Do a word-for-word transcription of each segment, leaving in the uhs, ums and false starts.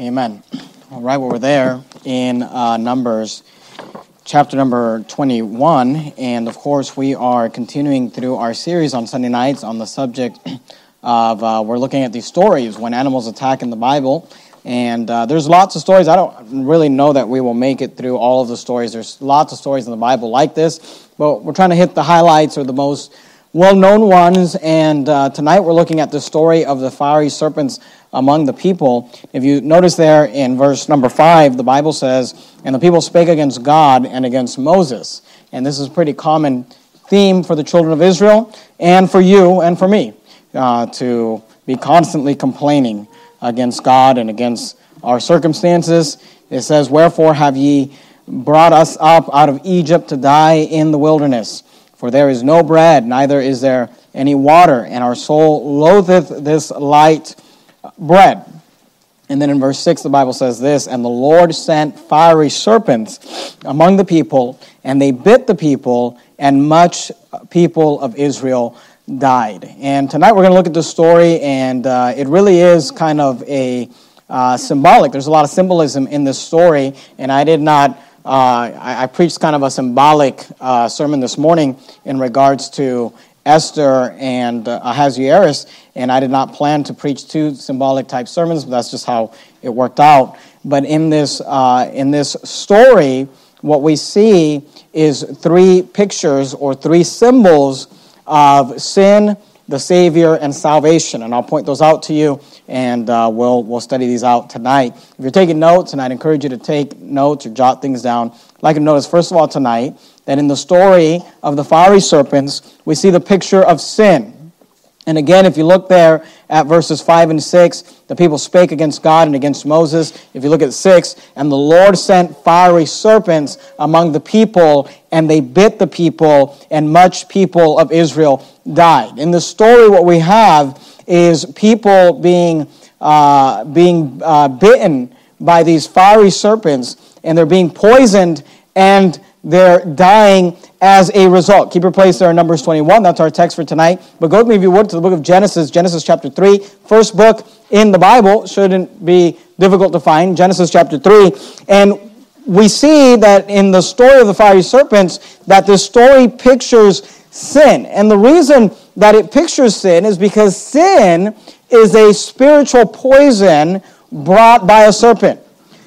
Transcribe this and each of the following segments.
Amen. All right, well, we're there in uh, Numbers, chapter number twenty-one, and of course we are continuing through our series on Sunday nights on the subject of, uh, we're looking at these stories when animals attack in the Bible, and uh, there's lots of stories. I don't really know that we will make it through all of the stories. There's lots of stories in the Bible like this, but we're trying to hit the highlights or the most well-known ones, and uh, tonight we're looking at the story of the fiery serpents among the people. If you notice there in verse number five, the Bible says, "And the people spake against God and against Moses." And this is a pretty common theme for the children of Israel and for you and for me, uh, to be constantly complaining against God and against our circumstances. It says, "Wherefore have ye brought us up out of Egypt to die in the wilderness? For there is no bread, neither is there any water, and our soul loatheth this light bread." And then in verse six, the Bible says this, "And the Lord sent fiery serpents among the people, and they bit the people, and much people of Israel died." And tonight we're going to look at this story, and uh, it really is kind of a uh, symbolic. There's a lot of symbolism in this story, and I did not... Uh, I, I preached kind of a symbolic uh, sermon this morning in regards to Esther and uh, Ahasuerus, and I did not plan to preach two symbolic-type sermons, but that's just how it worked out. But in this uh, in this story, what we see is three pictures or three symbols of sin, the Savior, and salvation. And I'll point those out to you, and uh, we'll we'll study these out tonight. If you're taking notes, and I'd encourage you to take notes or jot things down, I'd like you to notice, first of all, tonight, that in the story of the fiery serpents, we see the picture of sin. And again, if you look there at verses five and six, the people spake against God and against Moses. If you look at six, "And the Lord sent fiery serpents among the people, and they bit the people, and much people of Israel died." In the story, what we have is people being uh, being uh, bitten by these fiery serpents, and they're being poisoned, and they're dying as a result. Keep your place there in Numbers twenty-one. That's our text for tonight. But go with me, if you would, to the book of Genesis, Genesis chapter three, first book in the Bible. Shouldn't be difficult to find. Genesis chapter three. And we see that in the story of the fiery serpents, that this story pictures sin. And the reason that it pictures sin is because sin is a spiritual poison brought by a serpent.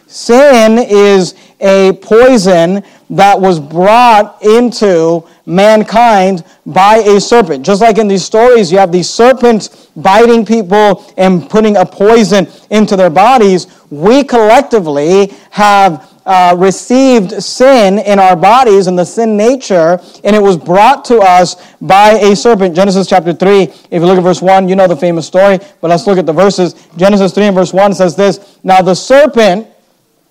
Sin is a poison that was brought into mankind by a serpent. Just like in these stories, you have these serpents biting people and putting a poison into their bodies. We collectively have uh, received sin in our bodies and the sin nature, and it was brought to us by a serpent. Genesis chapter three, if you look at verse one, you know the famous story, but let's look at the verses. Genesis three and verse one says this, "Now the serpent,"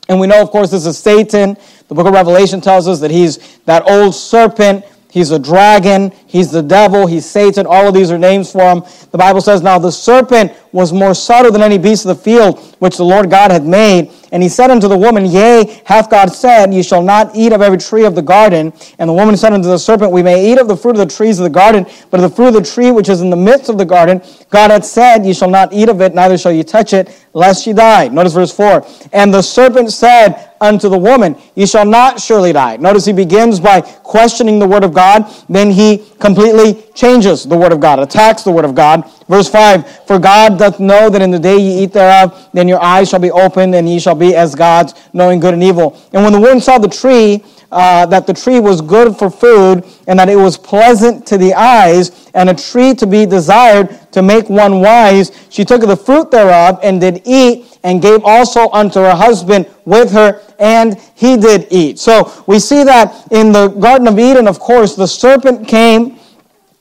and we know, of course, this is Satan. The book of Revelation tells us that he's that old serpent. He's a dragon. He's the devil. He's Satan. All of these are names for him. The Bible says, "Now the serpent was more subtle than any beast of the field, which the Lord God had made. And he said unto the woman, Yea, hath God said, Ye shall not eat of every tree of the garden. And the woman said unto the serpent, We may eat of the fruit of the trees of the garden, but of the fruit of the tree which is in the midst of the garden, God hath said, Ye shall not eat of it, neither shall ye touch it, lest ye die." Notice verse four. "And the serpent said unto the woman, Ye shall not surely die." Notice he begins by questioning the word of God. Then he completely changes the word of God, attacks the word of God. Verse five, "For God doth know that in the day ye eat thereof, then your eyes shall be opened, and ye shall be as gods, knowing good and evil. And when the woman saw the tree, uh, that the tree was good for food, and that it was pleasant to the eyes, and a tree to be desired to make one wise, she took of the fruit thereof, and did eat, and gave also unto her husband with her, and he did eat." So we see that in the Garden of Eden, of course, the serpent came.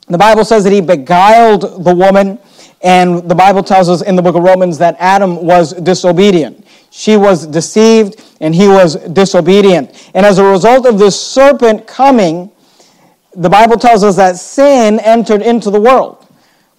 The Bible says that he beguiled the woman, and the Bible tells us in the book of Romans that Adam was disobedient. She was deceived, and he was disobedient. And as a result of this serpent coming, the Bible tells us that sin entered into the world.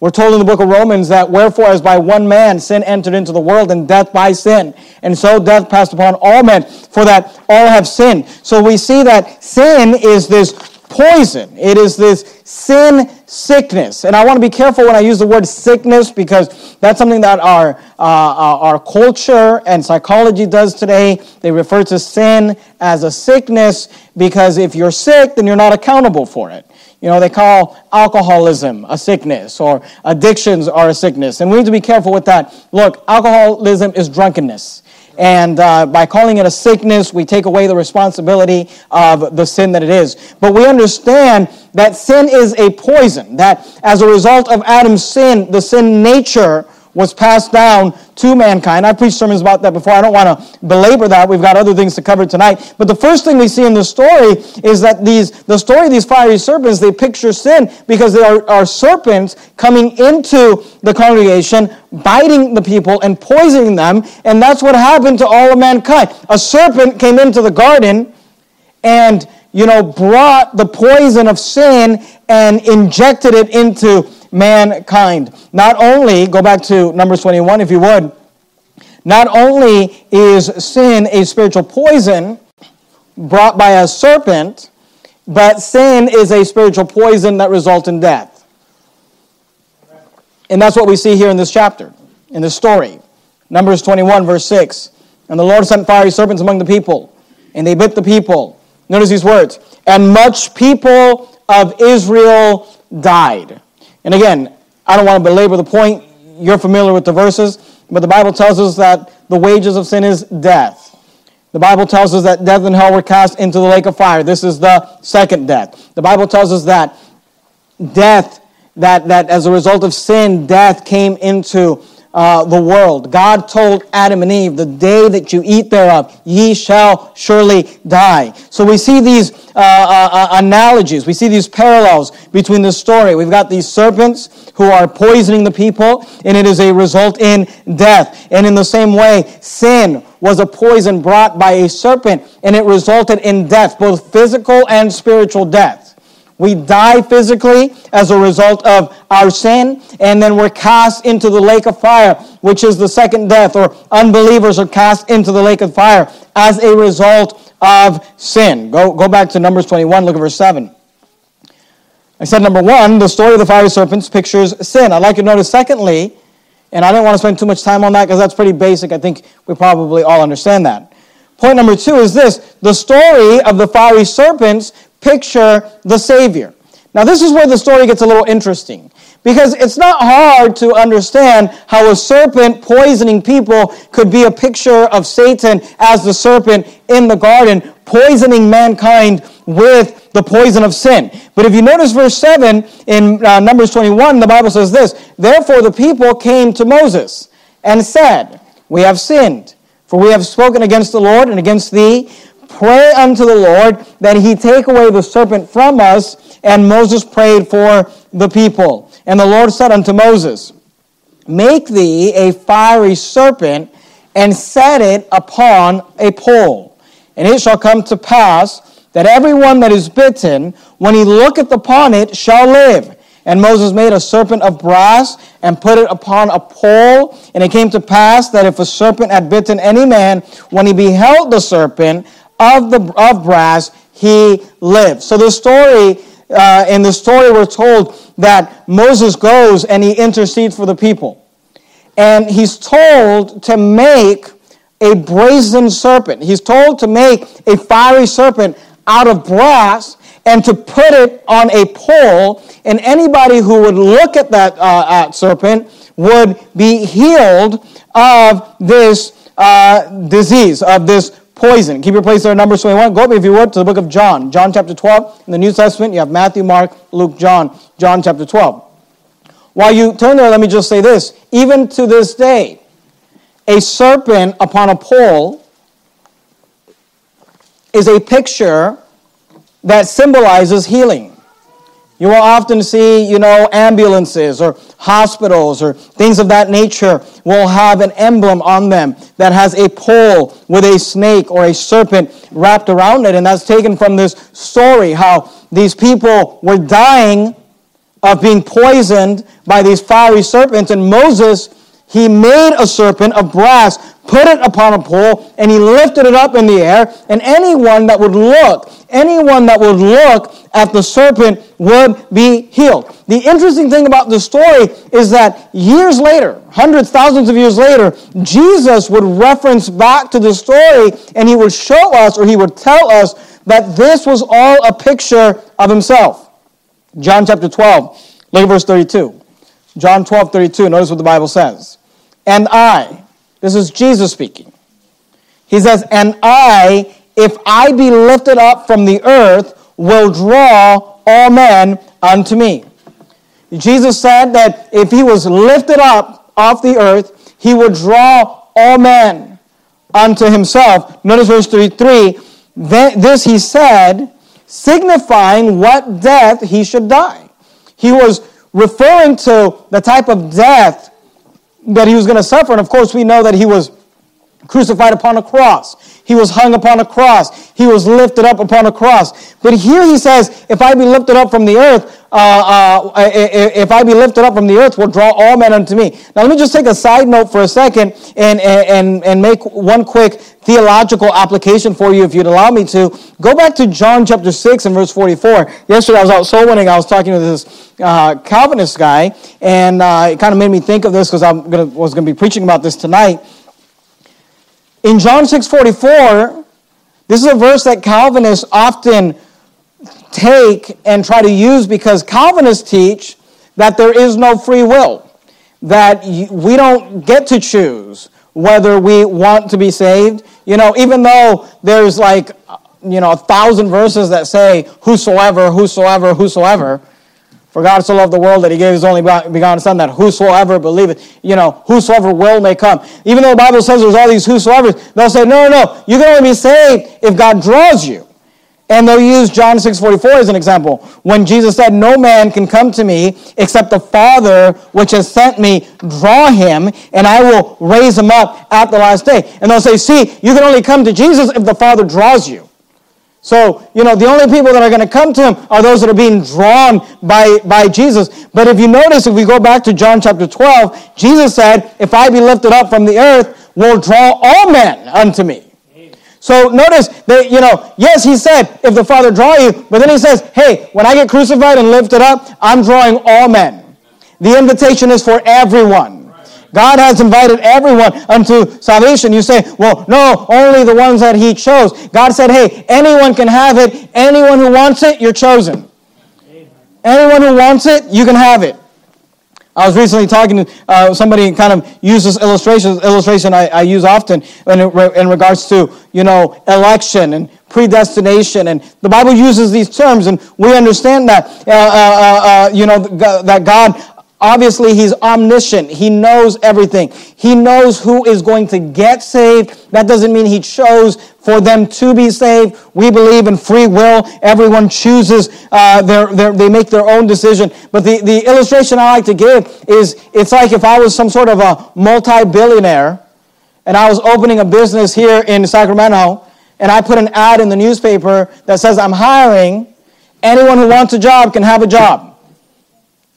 We're told in the book of Romans that, "Wherefore, as by one man sin entered into the world, and death by sin. And so death passed upon all men, for that all have sinned." So we see that sin is this poison. It is this sin sickness. And I want to be careful when I use the word sickness, because that's something that our uh, our culture and psychology does today. They refer to sin as a sickness, because if you're sick, then you're not accountable for it. You know, they call alcoholism a sickness, or addictions are a sickness. And we need to be careful with that. Look, alcoholism is drunkenness. And uh, by calling it a sickness, we take away the responsibility of the sin that it is. But we understand that sin is a poison, that as a result of Adam's sin, the sin nature was passed down to mankind. I preached sermons about that before. I don't want to belabor that. We've got other things to cover tonight. But the first thing we see in the story is that these, the story of these fiery serpents, they picture sin because they are, are serpents coming into the congregation, biting the people and poisoning them. And that's what happened to all of mankind. A serpent came into the garden and, you know, brought the poison of sin and injected it into mankind. Not only, go back to Numbers twenty-one if you would, not only is sin a spiritual poison brought by a serpent, but sin is a spiritual poison that results in death. And that's what we see here in this chapter, in this story. Numbers twenty-one verse six, and the Lord sent fiery serpents among the people, and they bit the people. Notice these words, and much people of Israel died. And again, I don't want to belabor the point. You're familiar with the verses, but the Bible tells us that the wages of sin is death. The Bible tells us that death and hell were cast into the lake of fire. This is the second death. The Bible tells us that death, that, that as a result of sin, death came into uh, the world. God told Adam and Eve, the day that you eat thereof, ye shall surely die. So we see these Uh, uh, uh, analogies. We see these parallels between this story. We've got these serpents who are poisoning the people, and it is a result in death. And in the same way, sin was a poison brought by a serpent, and it resulted in death, both physical and spiritual death. We die physically as a result of our sin, and then we're cast into the lake of fire, which is the second death, or unbelievers are cast into the lake of fire as a result of sin. Go, go back to Numbers twenty-one, look at verse seven. I said, number one, the story of the fiery serpents pictures sin. I'd like you to notice, secondly, and I don't want to spend too much time on that because that's pretty basic. I think we probably all understand that. Point number two is this. The story of the fiery serpents picture the Savior. Now, this is where the story gets a little interesting, because it's not hard to understand how a serpent poisoning people could be a picture of Satan as the serpent in the garden, poisoning mankind with the poison of sin. But if you notice verse seven in uh, Numbers twenty-one, the Bible says this, therefore the people came to Moses and said, we have sinned, for we have spoken against the Lord and against thee. Pray unto the Lord that he take away the serpent from us. And Moses prayed for the people. And the Lord said unto Moses, make thee a fiery serpent, and set it upon a pole. And it shall come to pass that everyone that is bitten, when he looketh upon it, shall live. And Moses made a serpent of brass, and put it upon a pole. And it came to pass that if a serpent had bitten any man, when he beheld the serpent of the of brass, he lived. So the story Uh, in the story, we're told that Moses goes and he intercedes for the people. And he's told to make a brazen serpent. He's told to make a fiery serpent out of brass and to put it on a pole. And anybody who would look at that uh, at serpent would be healed of this uh, disease, of this poison. Keep your place there in Numbers twenty-one. Go up, if you would, to the book of John. John chapter twelve. In the New Testament, you have Matthew, Mark, Luke, John. John chapter twelve. While you turn there, let me just say this. Even to this day, a serpent upon a pole is a picture that symbolizes healing. You will often see, you know, ambulances or hospitals or things of that nature will have an emblem on them that has a pole with a snake or a serpent wrapped around it. And that's taken from this story, how these people were dying of being poisoned by these fiery serpents. And Moses, He made a serpent of brass, put it upon a pole, and he lifted it up in the air, and anyone that would look, anyone that would look at the serpent would be healed. The interesting thing about this story is that years later, hundreds, thousands of years later, Jesus would reference back to the story, and he would show us, or he would tell us, that this was all a picture of himself. John chapter twelve, look at verse thirty-two. John twelve, thirty-two, notice what the Bible says. And I, this is Jesus speaking. He says, and I, if I be lifted up from the earth, will draw all men unto me. Jesus said that if he was lifted up off the earth, he would draw all men unto himself. Notice verse thirty-three, this he said, signifying what death he should die. He was referring to the type of death that he was going to suffer. And of course, we know that he was crucified upon a cross. He was hung upon a cross. He was lifted up upon a cross. But here he says, if I be lifted up from the earth, uh, uh, if I be lifted up from the earth, will draw all men unto me. Now let me just take a side note for a second and, and, and make one quick theological application for you, if you'd allow me to. Go back to John chapter six and verse forty-four. Yesterday I was out soul winning. I was talking to this uh, Calvinist guy, and uh, it kind of made me think of this because I was going to be preaching about this tonight. In John six forty-four, this is a verse that Calvinists often take and try to use because Calvinists teach that there is no free will, that we don't get to choose whether we want to be saved. You know, even though there's like, you know, a thousand verses that say, whosoever, whosoever, whosoever, for God so loved the world that he gave his only begotten son, that whosoever believeth, you know, whosoever will may come. Even though the Bible says there's all these whosoevers, they'll say, no, no, no, you can only be saved if God draws you. And they'll use John six forty-four as an example. When Jesus said, no man can come to me except the Father which has sent me draw him, and I will raise him up at the last day. And they'll say, see, you can only come to Jesus if the Father draws you. So, you know, the only people that are going to come to him are those that are being drawn by, by Jesus. But if you notice, if we go back to John chapter twelve, Jesus said, if I be lifted up from the earth, will draw all men unto me. So notice that, you know, yes, he said, if the Father draw you, but then he says, hey, when I get crucified and lifted up, I'm drawing all men. The invitation is for everyone. God has invited everyone unto salvation. You say, well, no, only the ones that he chose. God said, hey, anyone can have it. Anyone who wants it, you're chosen. Anyone who wants it, you can have it. I was recently talking to uh, somebody, kind of used this illustration, illustration I, I use often in, in regards to, you know, election and predestination, and the Bible uses these terms, and we understand that, uh, uh, uh, you know, that God, obviously, he's omniscient. He knows everything. He knows who is going to get saved. That doesn't mean he chose for them to be saved. We believe in free will. Everyone chooses. Uh, their, their, they make their own decision. But the, the illustration I like to give is it's like if I was some sort of a multi-billionaire and I was opening a business here in Sacramento and I put an ad in the newspaper that says I'm hiring. Anyone who wants a job can have a job.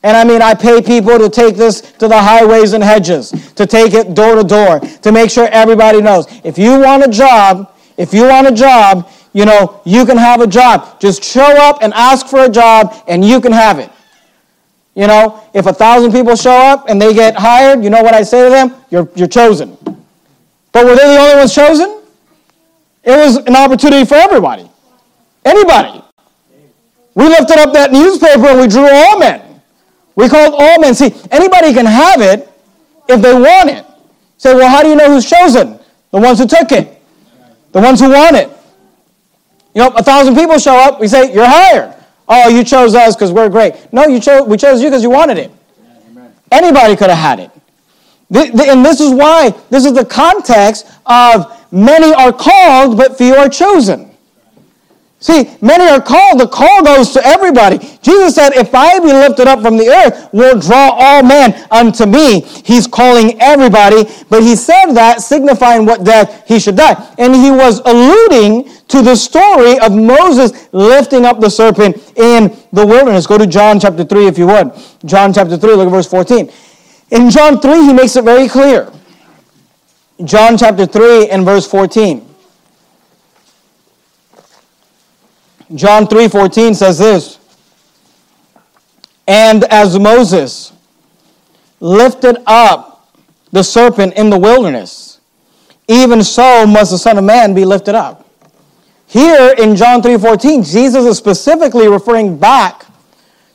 And I mean, I pay people to take this to the highways and hedges, to take it door to door, to make sure everybody knows. If you want a job, if you want a job, you know, you can have a job. Just show up and ask for a job, and you can have it. You know, if a thousand people show up and they get hired, you know what I say to them? You're, you're chosen. But were they the only ones chosen? It was an opportunity for everybody. Anybody. We lifted up that newspaper and we drew all men. We called all men. See, anybody can have it if they want it. Say, well, how do you know who's chosen? The ones who took it. The ones who want it. You know, a thousand people show up. We say, you're hired. Oh, you chose us because we're great. No, you chose. We chose you because you wanted it. Amen. Anybody could have had it. The, the, and this is why, this is the context of many are called, but few are chosen. See, many are called. The call goes to everybody. Jesus said, if I be lifted up from the earth, will draw all men unto me. He's calling everybody, but he said that signifying what death he should die. And he was alluding to the story of Moses lifting up the serpent in the wilderness. Go to John chapter three if you would. John chapter three, look at verse fourteen. In John three, he makes it very clear. John chapter three and verse fourteen. John three fourteen says this, "And as Moses lifted up the serpent in the wilderness, even so must the Son of Man be lifted up." Here in John three fourteen, Jesus is specifically referring back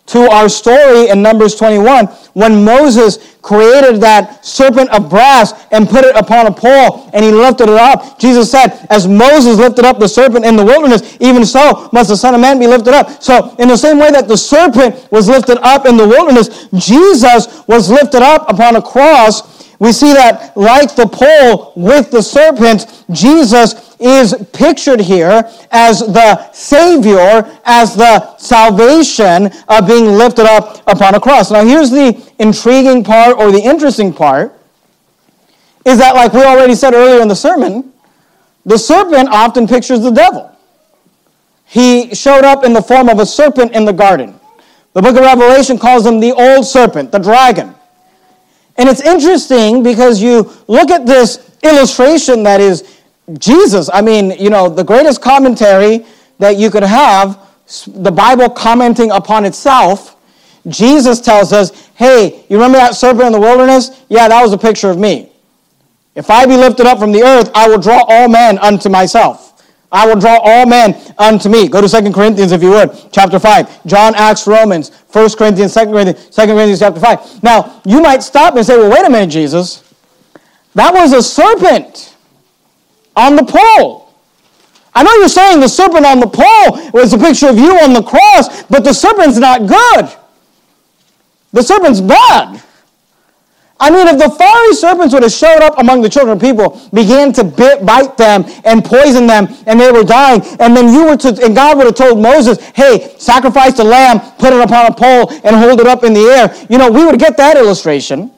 to our story in Numbers twenty-one when Moses created that serpent of brass and put it upon a pole and he lifted it up. Jesus said, as Moses lifted up the serpent in the wilderness, even so must the Son of Man be lifted up. So in the same way that the serpent was lifted up in the wilderness, Jesus was lifted up upon a cross. We see that like the pole with the serpent, Jesus is pictured here as the Savior, as the salvation of being lifted up upon a cross. Now here's the intriguing part, or the interesting part, is that like we already said earlier in the sermon, the serpent often pictures the devil. He showed up in the form of a serpent in the garden. The book of Revelation calls him the old serpent, the dragon. And it's interesting because you look at this illustration that is Jesus. I mean, you know, the greatest commentary that you could have, the Bible commenting upon itself, Jesus tells us, hey, you remember that serpent in the wilderness? Yeah, that was a picture of me. If I be lifted up from the earth, I will draw all men unto myself. I will draw all men unto me. Go to Second Corinthians if you would, chapter five. John, Acts, Romans, First Corinthians, Second Corinthians, Second Corinthians chapter five. Now, you might stop and say, well, wait a minute, Jesus. That was a serpent on the pole. I know you're saying the serpent on the pole was a picture of you on the cross, but the serpent's not good. The serpent's bad. I mean, if the fiery serpents would have showed up among the children of people, began to bit, bite them and poison them, and they were dying, and then you were to, and God would have told Moses, hey, sacrifice the lamb, put it upon a pole, and hold it up in the air. You know, we would get that illustration.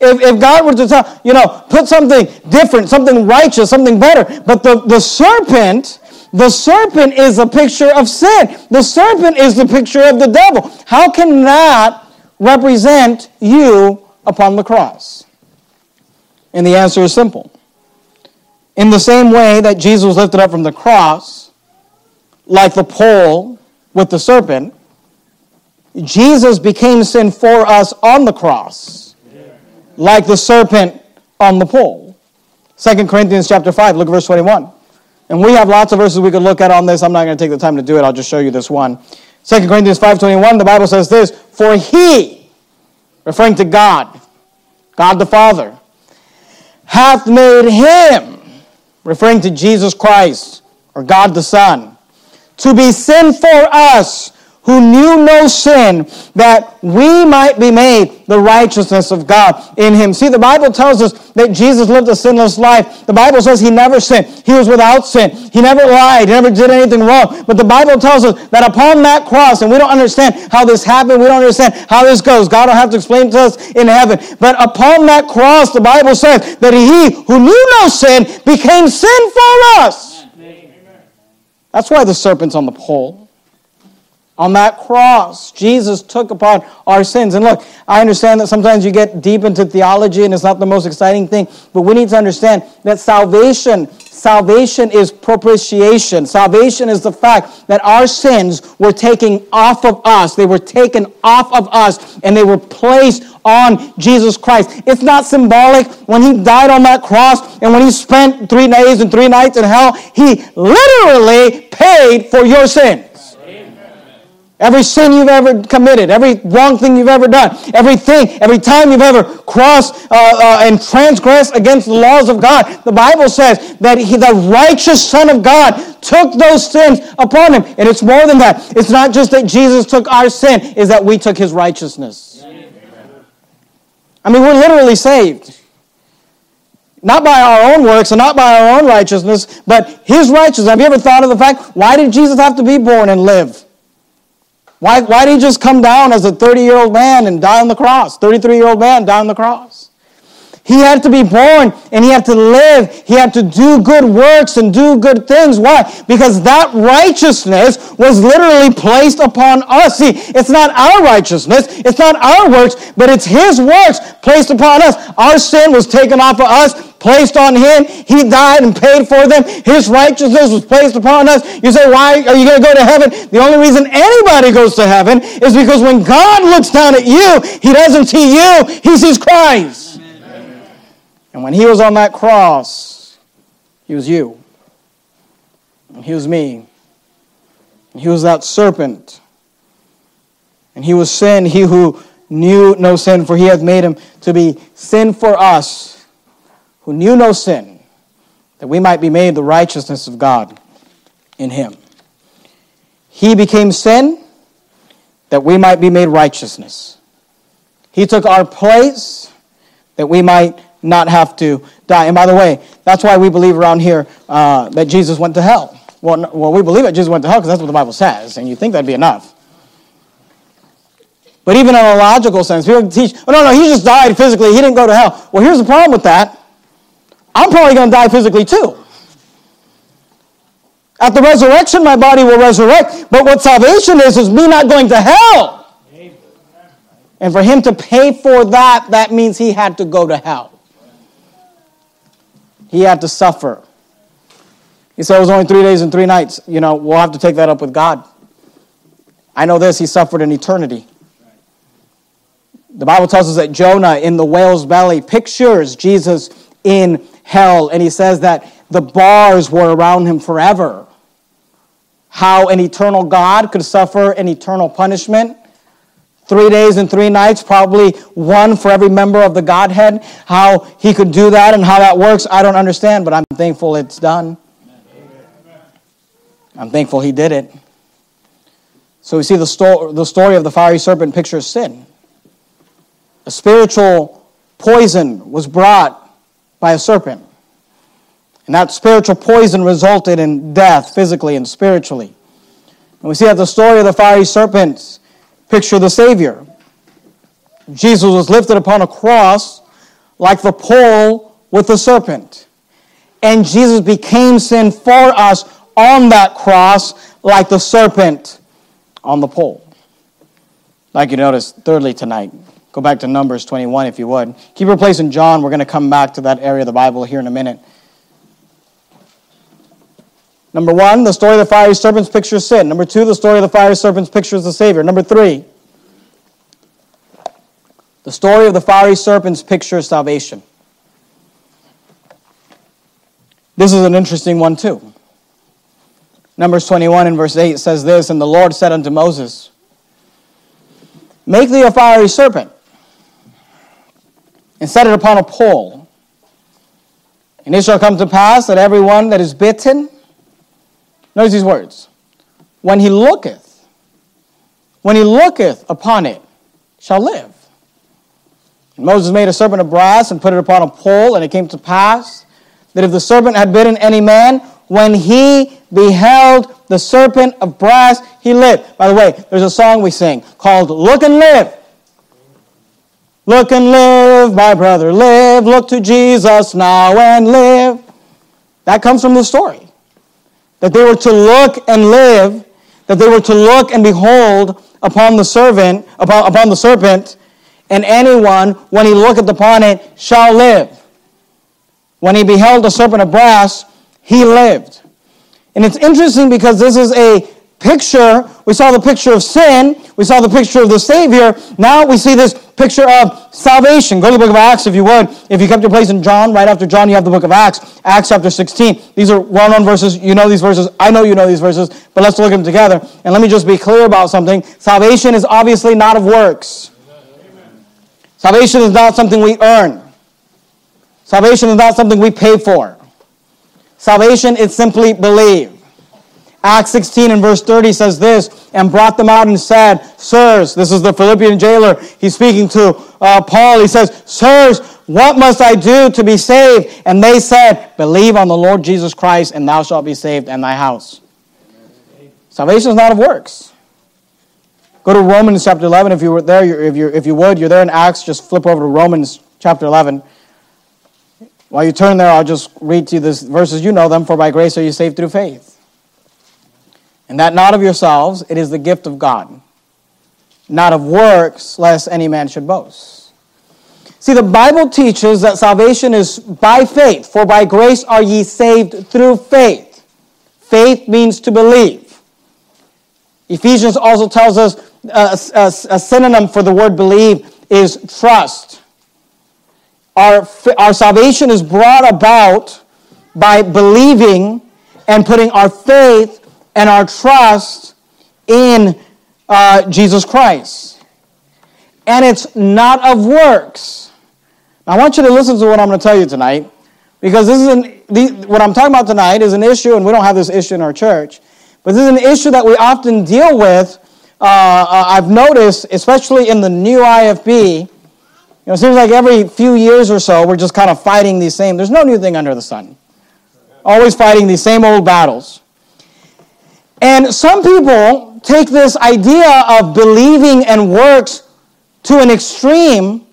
If, if God were to tell, you know, put something different, something righteous, something better. But the, the serpent... The serpent is a picture of sin. The serpent is the picture of the devil. How can that represent you upon the cross? And the answer is simple. In the same way that Jesus was lifted up from the cross, like the pole with the serpent, Jesus became sin for us on the cross, like the serpent on the pole. Second Corinthians chapter five, look at verse twenty-one. And we have lots of verses we could look at on this. I'm not going to take the time to do it. I'll just show you this one. Second Corinthians five twenty-one, the Bible says this, "For he," referring to God, God the Father, "hath made him," referring to Jesus Christ, or God the Son, "to be sin for us, who knew no sin, that we might be made the righteousness of God in him." See, the Bible tells us that Jesus lived a sinless life. The Bible says he never sinned. He was without sin. He never lied. He never did anything wrong. But the Bible tells us that upon that cross, and we don't understand how this happened. We don't understand how this goes. God will have to explain to us in heaven. But upon that cross, the Bible says that he who knew no sin became sin for us. Amen. That's why the serpent's on the pole. On that cross, Jesus took upon our sins. And look, I understand that sometimes you get deep into theology and it's not the most exciting thing, but we need to understand that salvation, salvation is propitiation. Salvation is the fact that our sins were taken off of us. They were taken off of us and they were placed on Jesus Christ. It's not symbolic. When he died on that cross and when he spent three days and three nights in hell, he literally paid for your sin. Every sin you've ever committed, every wrong thing you've ever done, everything, every time you've ever crossed uh, uh, and transgressed against the laws of God, the Bible says that he, the righteous Son of God, took those sins upon him. And it's more than that. It's not just that Jesus took our sin, it's that we took his righteousness. I mean, we're literally saved. Not by our own works and not by our own righteousness, but his righteousness. Have you ever thought of the fact, why did Jesus have to be born and live? Why, why did he just come down as a thirty-year-old man and die on the cross? thirty-three-year-old man die on the cross. He had to be born and he had to live. He had to do good works and do good things. Why? Because that righteousness was literally placed upon us. See, it's not our righteousness. It's not our works, but it's his works placed upon us. Our sin was taken off of us, placed on him. He died and paid for them. His righteousness was placed upon us. You say, why are you going to go to heaven? The only reason anybody goes to heaven is because when God looks down at you, he doesn't see you. He sees Christ. Amen. And when he was on that cross, he was you. And he was me. And he was that serpent. And he was sin, he who knew no sin, for he hath made him to be sin for us, who knew no sin, that we might be made the righteousness of God in him. He became sin, that we might be made righteousness. He took our place, that we might not have to die. And by the way, that's why we believe around here uh, that Jesus went to hell. Well, no, well, we believe that Jesus went to hell because that's what the Bible says, and you think that'd be enough. But even in a logical sense, people teach, oh, no, no, he just died physically. He didn't go to hell. Well, here's the problem with that. I'm probably going to die physically too. At the resurrection, my body will resurrect. But what salvation is, is me not going to hell. Amen. And for him to pay for that, that means he had to go to hell. He had to suffer. He said it was only three days and three nights. You know, we'll have to take that up with God. I know this, he suffered in eternity. The Bible tells us that Jonah in the whale's belly pictures Jesus in hell, and he says that the bars were around him forever. How an eternal God could suffer an eternal punishment. Three days and three nights, probably one for every member of the Godhead. How he could do that and how that works, I don't understand, but I'm thankful it's done. I'm thankful he did it. So we see the, sto- the story of the fiery serpent pictures sin. A spiritual poison was brought by a serpent. And that spiritual poison resulted in death, physically and spiritually. And we see that the story of the fiery serpents picture the Savior. Jesus was lifted upon a cross like the pole with the serpent. And Jesus became sin for us on that cross like the serpent on the pole. Like you noticed, thirdly tonight, go back to Numbers twenty-one if you would. Keep your place in John. We're going to come back to that area of the Bible here in a minute. Number one, the story of the fiery serpents pictures sin. Number two, the story of the fiery serpents pictures the Savior. Number three, the story of the fiery serpents pictures salvation. This is an interesting one too. Numbers twenty-one and verse eight says this, and the Lord said unto Moses, make thee a fiery serpent, and set it upon a pole. And it shall come to pass that everyone that is bitten, notice these words, when he looketh, when he looketh upon it, shall live. And Moses made a serpent of brass and put it upon a pole, and it came to pass that if the serpent had bitten any man, when he beheld the serpent of brass, he lived. By the way, there's a song we sing called Look and Live. Look and live, my brother, live. Look to Jesus now and live. That comes from the story. That they were to look and live. That they were to look and behold upon the serpent, upon, upon the serpent, and anyone, when he looketh upon it, shall live. When he beheld the serpent of brass, he lived. And it's interesting because this is a picture. We saw the picture of sin. We saw the picture of the Savior. Now we see this picture of salvation. Go to the book of Acts if you would. If you kept your place in John, right after John, you have the book of Acts. Acts chapter sixteen. These are well-known verses. You know these verses. I know you know these verses. But let's look at them together. And let me just be clear about something. Salvation is obviously not of works. Amen. Salvation is not something we earn. Salvation is not something we pay for. Salvation is simply believe. Acts sixteen and verse thirty says this, and brought them out and said, sirs, this is the Philippian jailer, he's speaking to uh, Paul, he says, sirs, what must I do to be saved? And they said, believe on the Lord Jesus Christ, and thou shalt be saved and thy house. Amen. Salvation is not of works. Go to Romans chapter eleven, if you were there, if you if you would, you're there in Acts, just flip over to Romans chapter eleven. While you turn there, I'll just read to you these verses. You know them. For by grace are you saved through faith. And that not of yourselves, it is the gift of God. Not of works, lest any man should boast. See, the Bible teaches that salvation is by faith. For by grace are ye saved through faith. Faith means to believe. Ephesians also tells us uh, a, a synonym for the word believe is trust. Our, our salvation is brought about by believing and putting our faith and our trust in uh, Jesus Christ. And it's not of works. Now, I want you to listen to what I'm going to tell you tonight, because this is an, the, what I'm talking about tonight is an issue, and we don't have this issue in our church, but this is an issue that we often deal with. Uh, I've noticed, especially in the new I F B, you know, it seems like every few years or so, we're just kind of fighting these same... There's no new thing under the sun. Always fighting these same old battles. And some people take this idea of believing and works to an extreme,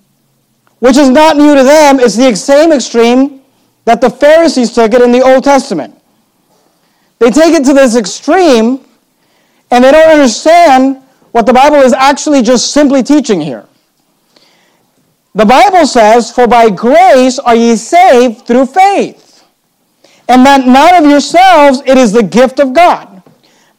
which is not new to them. It's the same extreme that the Pharisees took it in the Old Testament. They take it to this extreme, and they don't understand what the Bible is actually just simply teaching here. The Bible says, for by grace are ye saved through faith, and that not of yourselves, it is the gift of God,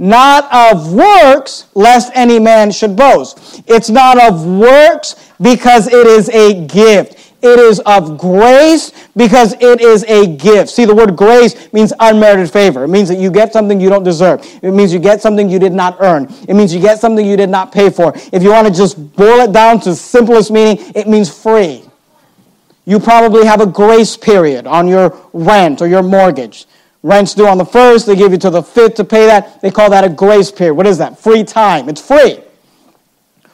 not of works, lest any man should boast. It's not of works because it is a gift. It is of grace because it is a gift. See, the word grace means unmerited favor. It means that you get something you don't deserve. It means you get something you did not earn. It means you get something you did not pay for. If you want to just boil it down to the simplest meaning, it means free. You probably have a grace period on your rent or your mortgage. Rent's due on the first. They give you till the fifth to pay that. They call that a grace period. What is that? Free time. It's free.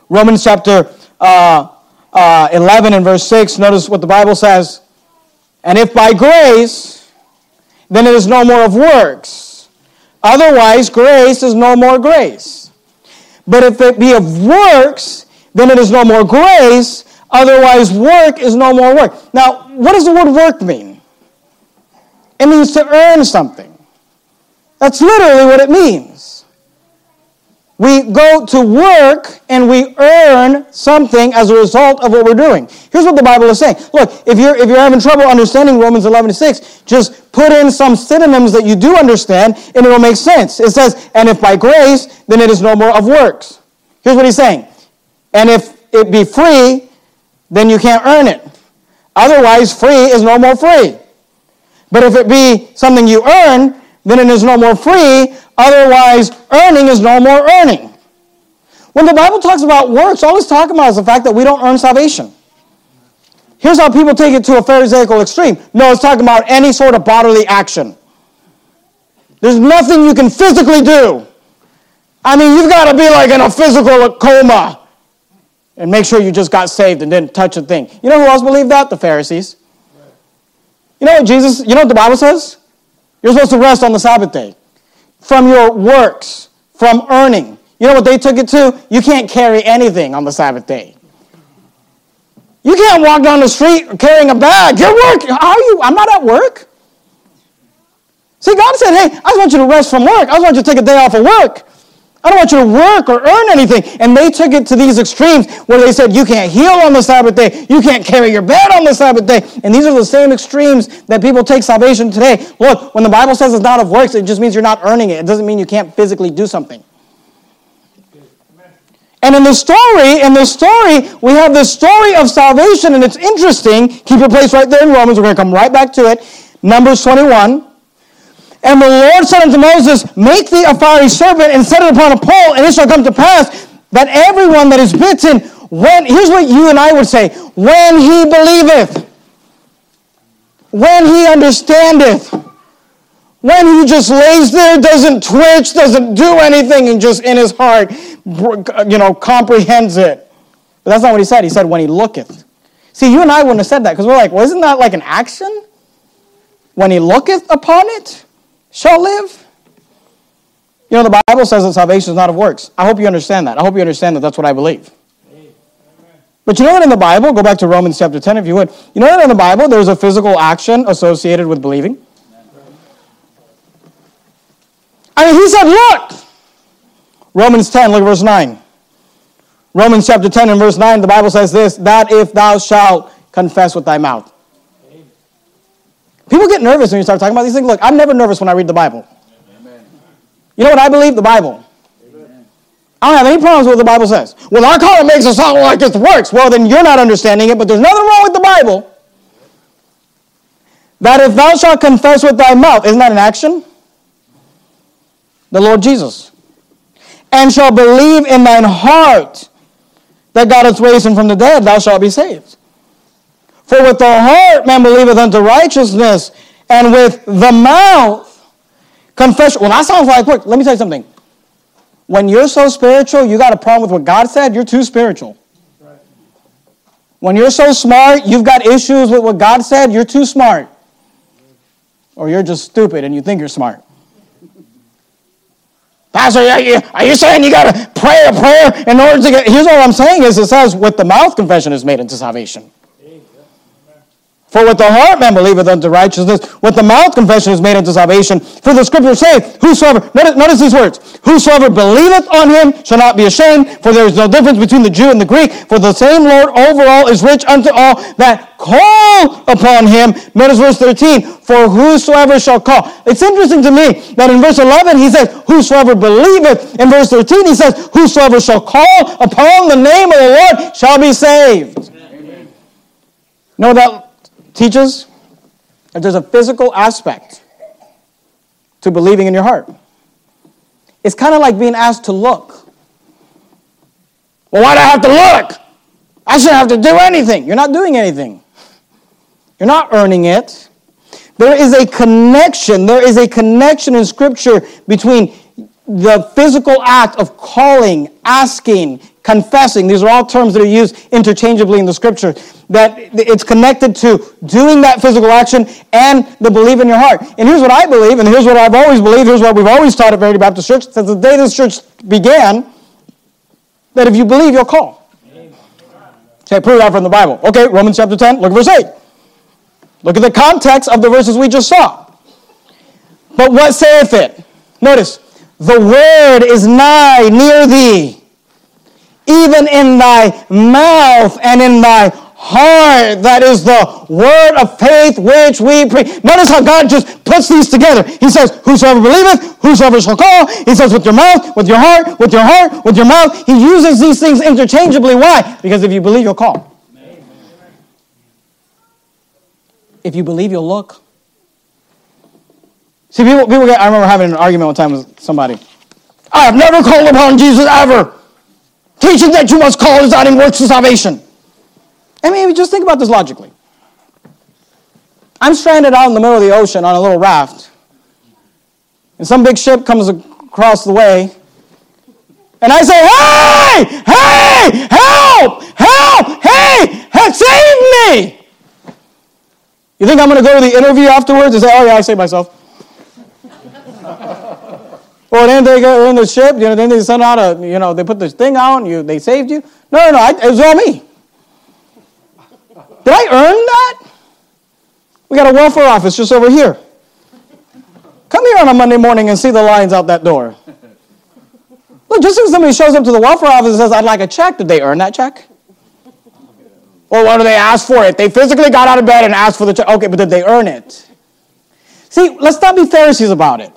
Romans chapter... Uh, Uh, eleven and verse six, notice what the Bible says. And if by grace, then it is no more of works. Otherwise, grace is no more grace. But if it be of works, then it is no more grace. Otherwise, work is no more work. Now, what does the word work mean? It means to earn something. That's literally what it means. We go to work and we earn something as a result of what we're doing. Here's what the Bible is saying. Look, if you're if you're having trouble understanding Romans eleven six, just put in some synonyms that you do understand and it will make sense. It says, and if by grace, then it is no more of works. Here's what he's saying. And if it be free, then you can't earn it. Otherwise, free is no more free. But if it be something you earn, then it is no more free. Otherwise, earning is no more earning. When the Bible talks about works, all it's talking about is the fact that we don't earn salvation. Here's how people take it to a Pharisaical extreme. No, it's talking about any sort of bodily action. There's nothing you can physically do. I mean, you've got to be like in a physical coma and make sure you just got saved and didn't touch a thing. You know who else believed that? The Pharisees. You know what Jesus, you know what the Bible says? You're supposed to rest on the Sabbath day. From your works, from earning. You know what they took it to? You can't carry anything on the Sabbath day. You can't walk down the street carrying a bag. You're working. How are you? I'm not at work. See, God said, hey, I just want you to rest from work. I just want you to take a day off of work. I don't want you to work or earn anything. And they took it to these extremes where they said, you can't heal on the Sabbath day. You can't carry your bed on the Sabbath day. And these are the same extremes that people take salvation today. Look, when the Bible says it's not of works, it just means you're not earning it. It doesn't mean you can't physically do something. And in the story, in the story, we have the story of salvation, and it's interesting. Keep your place right there in Romans. We're going to come right back to it. Numbers twenty-one. And the Lord said unto Moses, make thee a fiery serpent and set it upon a pole, and it shall come to pass that everyone that is bitten, when, here's what you and I would say, when he believeth, when he understandeth, when he just lays there, doesn't twitch, doesn't do anything, and just in his heart, you know, comprehends it. But that's not what he said. He said, when he looketh. See, you and I wouldn't have said that, because we're like, well, isn't that like an action? When he looketh upon it shall live. You know, the Bible says that salvation is not of works. I hope you understand that. I hope you understand that that's what I believe. Amen. But you know that in the Bible, go back to Romans chapter ten if you would, you know that in the Bible there's a physical action associated with believing? I mean, he said, look, Romans ten, look at verse nine. Romans chapter ten and verse nine, the Bible says this, that if thou shalt confess with thy mouth. Amen. People get nervous when you start talking about these things. Look, I'm never nervous when I read the Bible. Amen. You know what I believe? The Bible. Amen. I don't have any problems with what the Bible says. Well, our culture makes it sound like it works. Well, then you're not understanding it, but there's nothing wrong with the Bible. That if thou shalt confess with thy mouth, isn't that an action? The Lord Jesus. And shall believe in thine heart that God hath raised him from the dead, thou shalt be saved. For with the heart man believeth unto righteousness, and with the mouth confession. Well, that sounds like, look, let me tell you something. When you're so spiritual, you got a problem with what God said, you're too spiritual. Right. When you're so smart, you've got issues with what God said, you're too smart. Or you're just stupid and you think you're smart. Pastor, are you, are you saying you got to pray a prayer in order to get... Here's what I'm saying is it says, with the mouth confession is made unto salvation. For with the heart man believeth unto righteousness, with the mouth confession is made unto salvation. For the scripture saith, whosoever... Notice, notice these words. Whosoever believeth on him shall not be ashamed, for there is no difference between the Jew and the Greek, for the same Lord over all is rich unto all that call upon him. Notice verse thirteen. For whosoever shall call. It's interesting to me that in verse eleven he says, whosoever believeth. In verse thirteen he says, whosoever shall call upon the name of the Lord shall be saved. Amen. You know what that teaches? That there's a physical aspect to believing in your heart. It's kind of like being asked to look. Well, why do I have to look? I shouldn't have to do anything. You're not doing anything. You're not earning it. There is a connection. There is a connection in Scripture between the physical act of calling, asking, confessing. These are all terms that are used interchangeably in the Scripture. That it's connected to doing that physical action and the belief in your heart. And here's what I believe, and here's what I've always believed, here's what we've always taught at Verity Baptist Church since the day this church began, that if you believe, you'll call. Okay, prove that from the Bible. Okay, Romans chapter ten, look at verse eight. Look at the context of the verses we just saw. But what saith it? Notice, the word is nigh, near thee, even in thy mouth and in thy heart. That is the word of faith which we preach. Notice how God just puts these together. He says, whosoever believeth, whosoever shall call. He says, with your mouth, with your heart, with your heart, with your mouth. He uses these things interchangeably. Why? Because if you believe, you'll call. If you believe, you'll look. See, people, people get, I remember having an argument one time with somebody. I have never called upon Jesus ever. Teaching that you must call is not in works to salvation. I mean, just think about this logically. I'm stranded out in the middle of the ocean on a little raft. And some big ship comes across the way. And I say, hey, hey, help, help, hey, help, save me. You think I'm going to go to the interview afterwards and say, oh, yeah, I saved myself? Or then they go in the ship, you know, then they send out a, you know, they put this thing out and you, they saved you? No, no, no, I, it was all me. Did I earn that? We got a welfare office just over here. Come here on a Monday morning and see the lines out that door. Look, just as somebody shows up to the welfare office and says, I'd like a check, did they earn that check? Or what do they ask for it? They physically got out of bed and asked for the check. Okay, but did they earn it? See, let's not be Pharisees about it.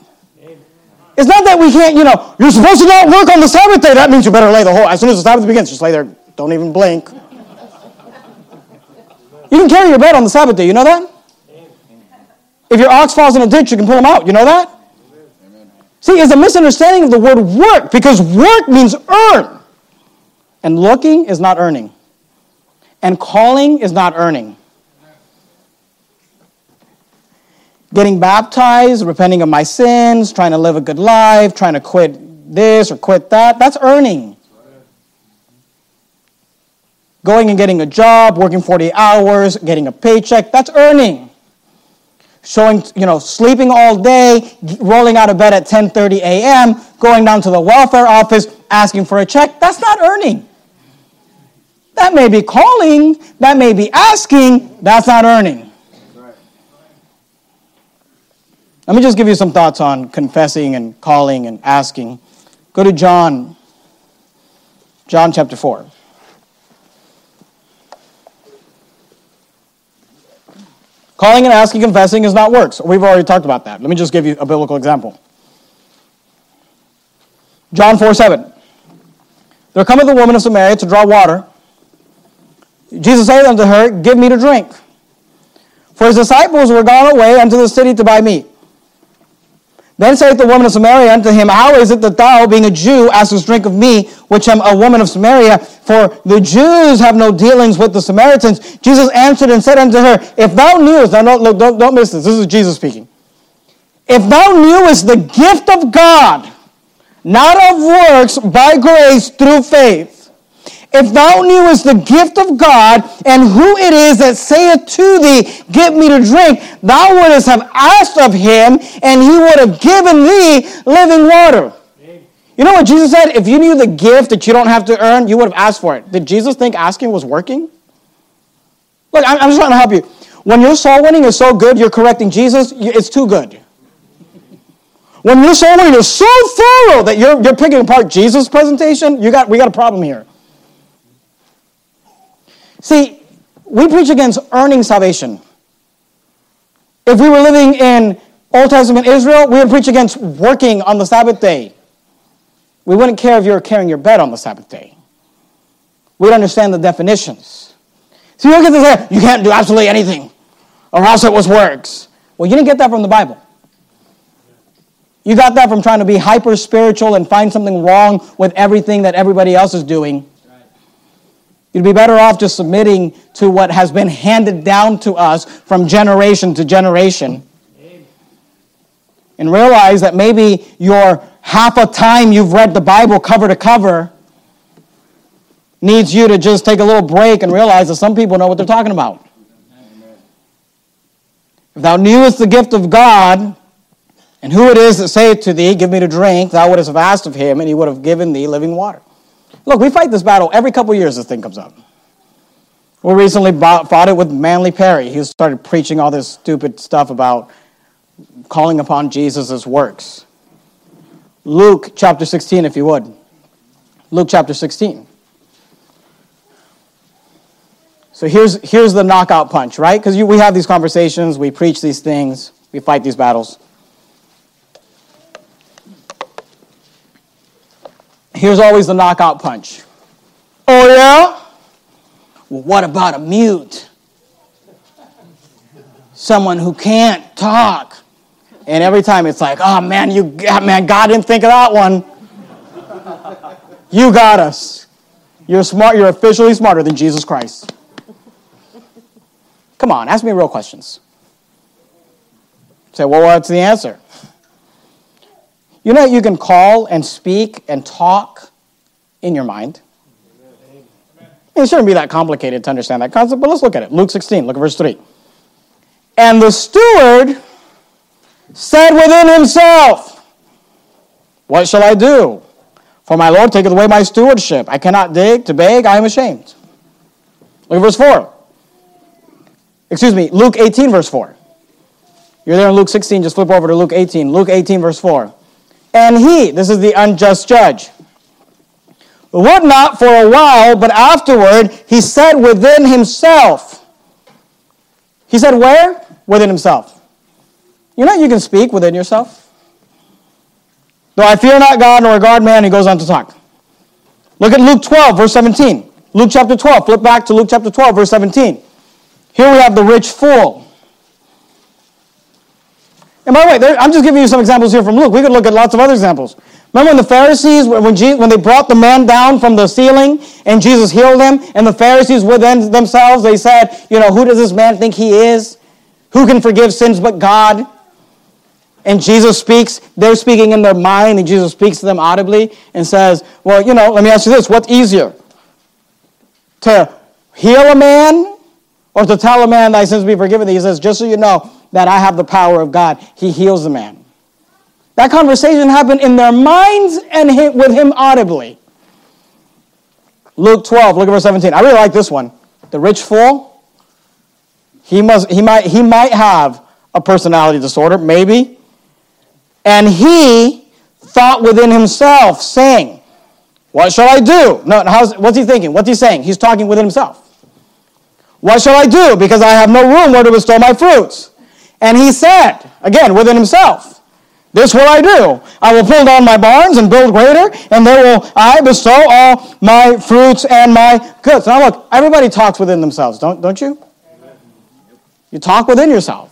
It's not that we can't, you know, you're supposed to not work on the Sabbath day. That means you better lay the whole, as soon as the Sabbath begins, just lay there. Don't even blink. You can carry your bed on the Sabbath day. You know that? If your ox falls in a ditch, you can pull him out. You know that? See, it's a misunderstanding of the word work because work means earn. And looking is not earning. And calling is not earning. Getting baptized, repenting of my sins, trying to live a good life, trying to quit this or quit that, that's earning. Going and getting a job, working forty hours, getting a paycheck, that's earning. Showing, you know, sleeping all day, rolling out of bed at ten thirty a.m., going down to the welfare office, asking for a check, that's not earning. That may be calling, that may be asking, that's not earning. Let me just give you some thoughts on confessing and calling and asking. Go to John, John chapter four. Calling and asking, confessing is not works. We've already talked about that. Let me just give you a biblical example. John four seven. There cometh a woman of Samaria to draw water. Jesus saith unto her, give me to drink. For his disciples were gone away unto the city to buy meat. Then saith the woman of Samaria unto him, how is it that thou, being a Jew, askest drink of me, which am a woman of Samaria? For the Jews have no dealings with the Samaritans. Jesus answered and said unto her, if thou knewest, now don't, don't, don't miss this, this is Jesus speaking. If thou knewest the gift of God, not of works, by grace, through faith. If thou knewest the gift of God, and who it is that saith to thee, give me to drink, thou wouldest have asked of him, and he would have given thee living water. Amen. You know what Jesus said? If you knew the gift that you don't have to earn, you would have asked for it. Did Jesus think asking was working? Look, I'm just trying to help you. When your soul winning is so good, you're correcting Jesus, it's too good. When your soul winning is so thorough that you're, you're picking apart Jesus' presentation, you got we got a problem here. See, we preach against earning salvation. If we were living in Old Testament Israel, we would preach against working on the Sabbath day. We wouldn't care if you were carrying your bed on the Sabbath day. We'd understand the definitions. See, you look at this, you can't do absolutely anything, or else it was works. Well, you didn't get that from the Bible. You got that from trying to be hyper-spiritual and find something wrong with everything that everybody else is doing. You'd be better off just submitting to what has been handed down to us from generation to generation. Amen. And realize that maybe your half a time you've read the Bible cover to cover needs you to just take a little break and realize that some people know what they're talking about. Amen. If thou knewest the gift of God, and who it is that saith to thee, give me to drink, thou wouldst have asked of him, and he would have given thee living water. Look, we fight this battle every couple years this thing comes up. We recently fought it with Manly Perry. He started preaching all this stupid stuff about calling upon Jesus' works. Luke chapter sixteen, if you would. Luke chapter sixteen. So here's, here's the knockout punch, right? Because we have these conversations, we preach these things, we fight these battles. Here's always the knockout punch. Oh, yeah? Well, what about a mute? Someone who can't talk. And every time it's like, oh, man, you, man, God didn't think of that one. You got us. You're smart. You're officially smarter than Jesus Christ. Come on, ask me real questions. Say, well, what's the answer? You know you can call and speak and talk in your mind? It shouldn't be that complicated to understand that concept, but let's look at it. Luke sixteen, look at verse three. And the steward said within himself, what shall I do? For my Lord taketh away my stewardship. I cannot dig to beg, I am ashamed. Look at verse four. Excuse me, Luke eighteen, verse four. You're there in Luke sixteen, just flip over to Luke eighteen. Luke eighteen, verse four. And he, this is the unjust judge, would not for a while, but afterward he said within himself. He said where? Within himself. You know you can speak within yourself? Though I fear not God nor regard man, he goes on to talk. Look at Luke twelve, verse seventeen. Luke chapter twelve, flip back to Luke chapter twelve, verse seventeen. Here we have the rich fool. And by the way, there, I'm just giving you some examples here from Luke. We could look at lots of other examples. Remember when the Pharisees, when, Jesus, when they brought the man down from the ceiling and Jesus healed him, and the Pharisees within themselves, they said, you know, who does this man think he is? Who can forgive sins but God? And Jesus speaks, they're speaking in their mind, and Jesus speaks to them audibly and says, well, you know, let me ask you this, what's easier? To heal a man or to tell a man thy sins be forgiven? He says, just so you know, that I have the power of God. He heals the man. That conversation happened in their minds and with him audibly. Luke twelve, look at verse seventeen. I really like this one. The rich fool, he must, he might, he might have a personality disorder, maybe. And he thought within himself, saying, what shall I do? No, how's, what's he thinking? What's he saying? He's talking within himself. What shall I do? Because I have no room where to bestow my fruits. And he said, again, within himself, this will I do. I will pull down my barns and build greater, and there will I bestow all my fruits and my goods. Now look, everybody talks within themselves, don't, don't you? You talk within yourself.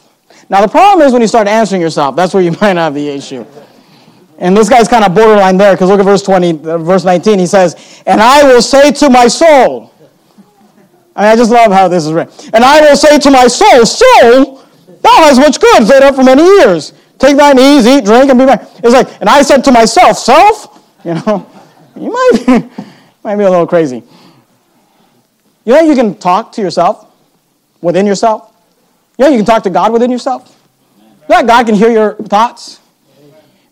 Now the problem is when you start answering yourself, that's where you might have the issue. And this guy's kind of borderline there, because look at verse twenty, verse nineteen. He says, and I will say to my soul, I mean, I just love how this is written. And I will say to my soul, soul, thou hast much goods laid up for many years. Take thine ease, eat, drink, and be merry. It's like, and I said to myself, self, you know, you might be, might be a little crazy. You know you can talk to yourself within yourself? You know you can talk to God within yourself? You know God can hear your thoughts? You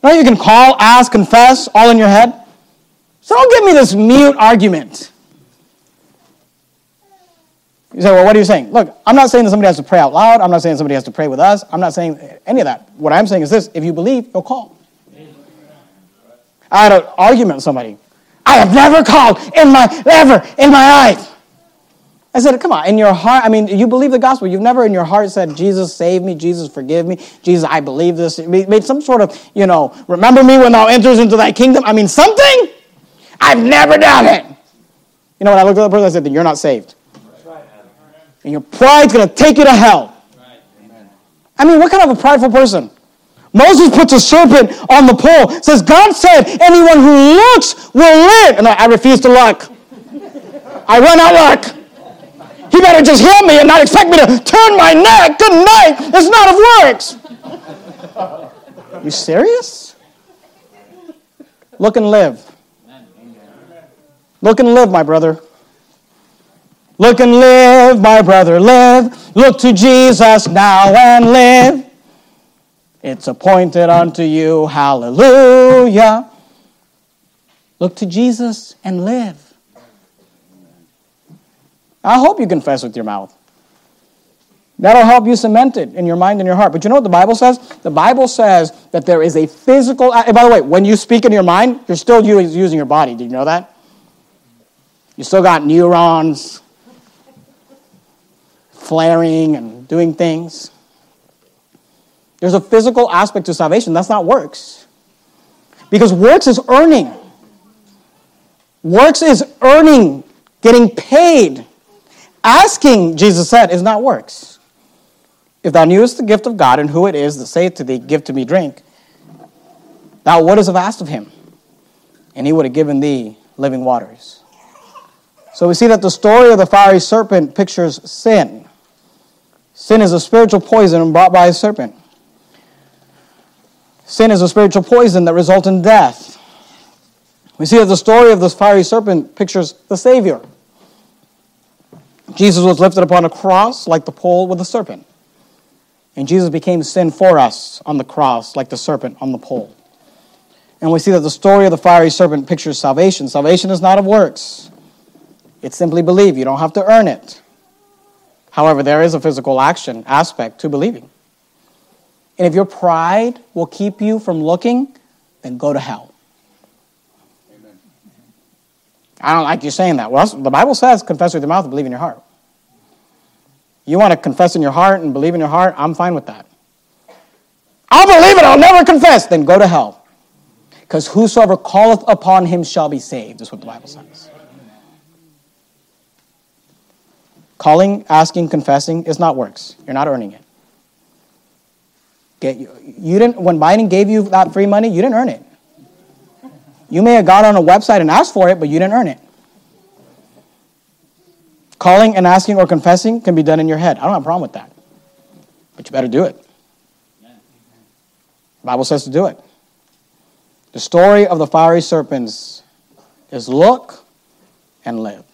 know you can call, ask, confess, all in your head? So don't give me this mute argument. You say, well, what are you saying? Look, I'm not saying that somebody has to pray out loud. I'm not saying somebody has to pray with us. I'm not saying any of that. What I'm saying is this. If you believe, you'll call. I had an argument with somebody. I have never called in my, ever in my life. I said, come on, in your heart, I mean, you believe the gospel. You've never in your heart said, Jesus, save me. Jesus, forgive me. Jesus, I believe this. Made some sort of, you know, remember me when thou enters into thy kingdom. I mean, something? I've never done it. You know, when I looked at the person, I said, then you're not saved. And your pride's going to take you to hell. Right. Amen. I mean, what kind of a prideful person? Moses puts a serpent on the pole. Says, God said, anyone who looks will live. And I, I refuse to look. I run out luck. He better just heal me and not expect me to turn my neck. Good night. It's not of works. Are you serious? Look and live. Look and live, my brother. Look and live, my brother, live. Look to Jesus now and live. It's appointed unto you, hallelujah. Look to Jesus and live. I hope you confess with your mouth. That'll help you cement it in your mind and your heart. But you know what the Bible says? The Bible says that there is a physical... And by the way, when you speak in your mind, you're still using your body. Did you know that? You still got neurons... flaring and doing things. There's a physical aspect to salvation. That's not works. Because works is earning. Works is earning, getting paid. Asking, Jesus said, is not works. If thou knewest the gift of God and who it is that saith to thee, give to me drink, thou wouldst have asked of him, and he would have given thee living waters. So we see that the story of the fiery serpent pictures sin. Sin is a spiritual poison brought by a serpent. Sin is a spiritual poison that results in death. We see that the story of this fiery serpent pictures the Savior. Jesus was lifted upon a cross like the pole with the serpent. And Jesus became sin for us on the cross like the serpent on the pole. And we see that the story of the fiery serpent pictures salvation. Salvation is not of works. It's simply believe. You don't have to earn it. However, there is a physical action aspect to believing. And if your pride will keep you from looking, then go to hell. Amen. I don't like you saying that. Well, the Bible says confess with your mouth and believe in your heart. You want to confess in your heart and believe in your heart? I'm fine with that. I'll believe it. I'll never confess. Then go to hell. Because whosoever calleth upon him shall be saved, is what the Bible says. Calling, asking, confessing is not works. You're not earning it. Get, you, you didn't. When Biden gave you that free money, you didn't earn it. You may have got on a website and asked for it, but you didn't earn it. Calling and asking or confessing can be done in your head. I don't have a problem with that. But you better do it. The Bible says to do it. The story of the fiery serpents is look and live.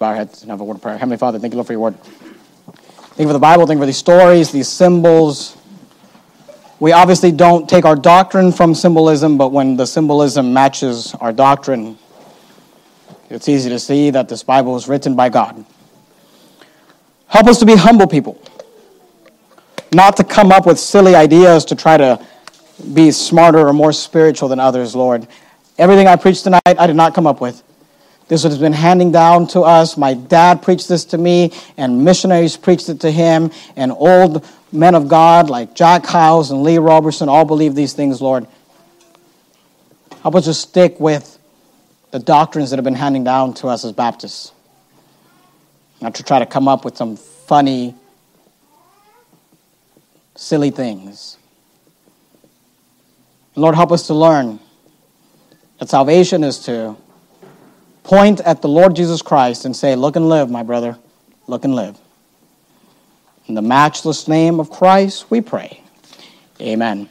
Bow our heads and have a word of prayer. Heavenly Father, thank you, Lord, for your word. Thank you for the Bible. Thank you for these stories, these symbols. We obviously don't take our doctrine from symbolism, but when the symbolism matches our doctrine, it's easy to see that this Bible is written by God. Help us to be humble people, not to come up with silly ideas to try to be smarter or more spiritual than others, Lord. Everything I preached tonight, I did not come up with. This has been handed down to us. My dad preached this to me, and missionaries preached it to him, and old men of God like Jack House and Lee Robertson all believe these things, Lord. Help us just stick with the doctrines that have been handed down to us as Baptists, not to try to come up with some funny, silly things. Lord, help us to learn that salvation is to point at the Lord Jesus Christ and say, look and live, my brother, look and live. In the matchless name of Christ, we pray. Amen.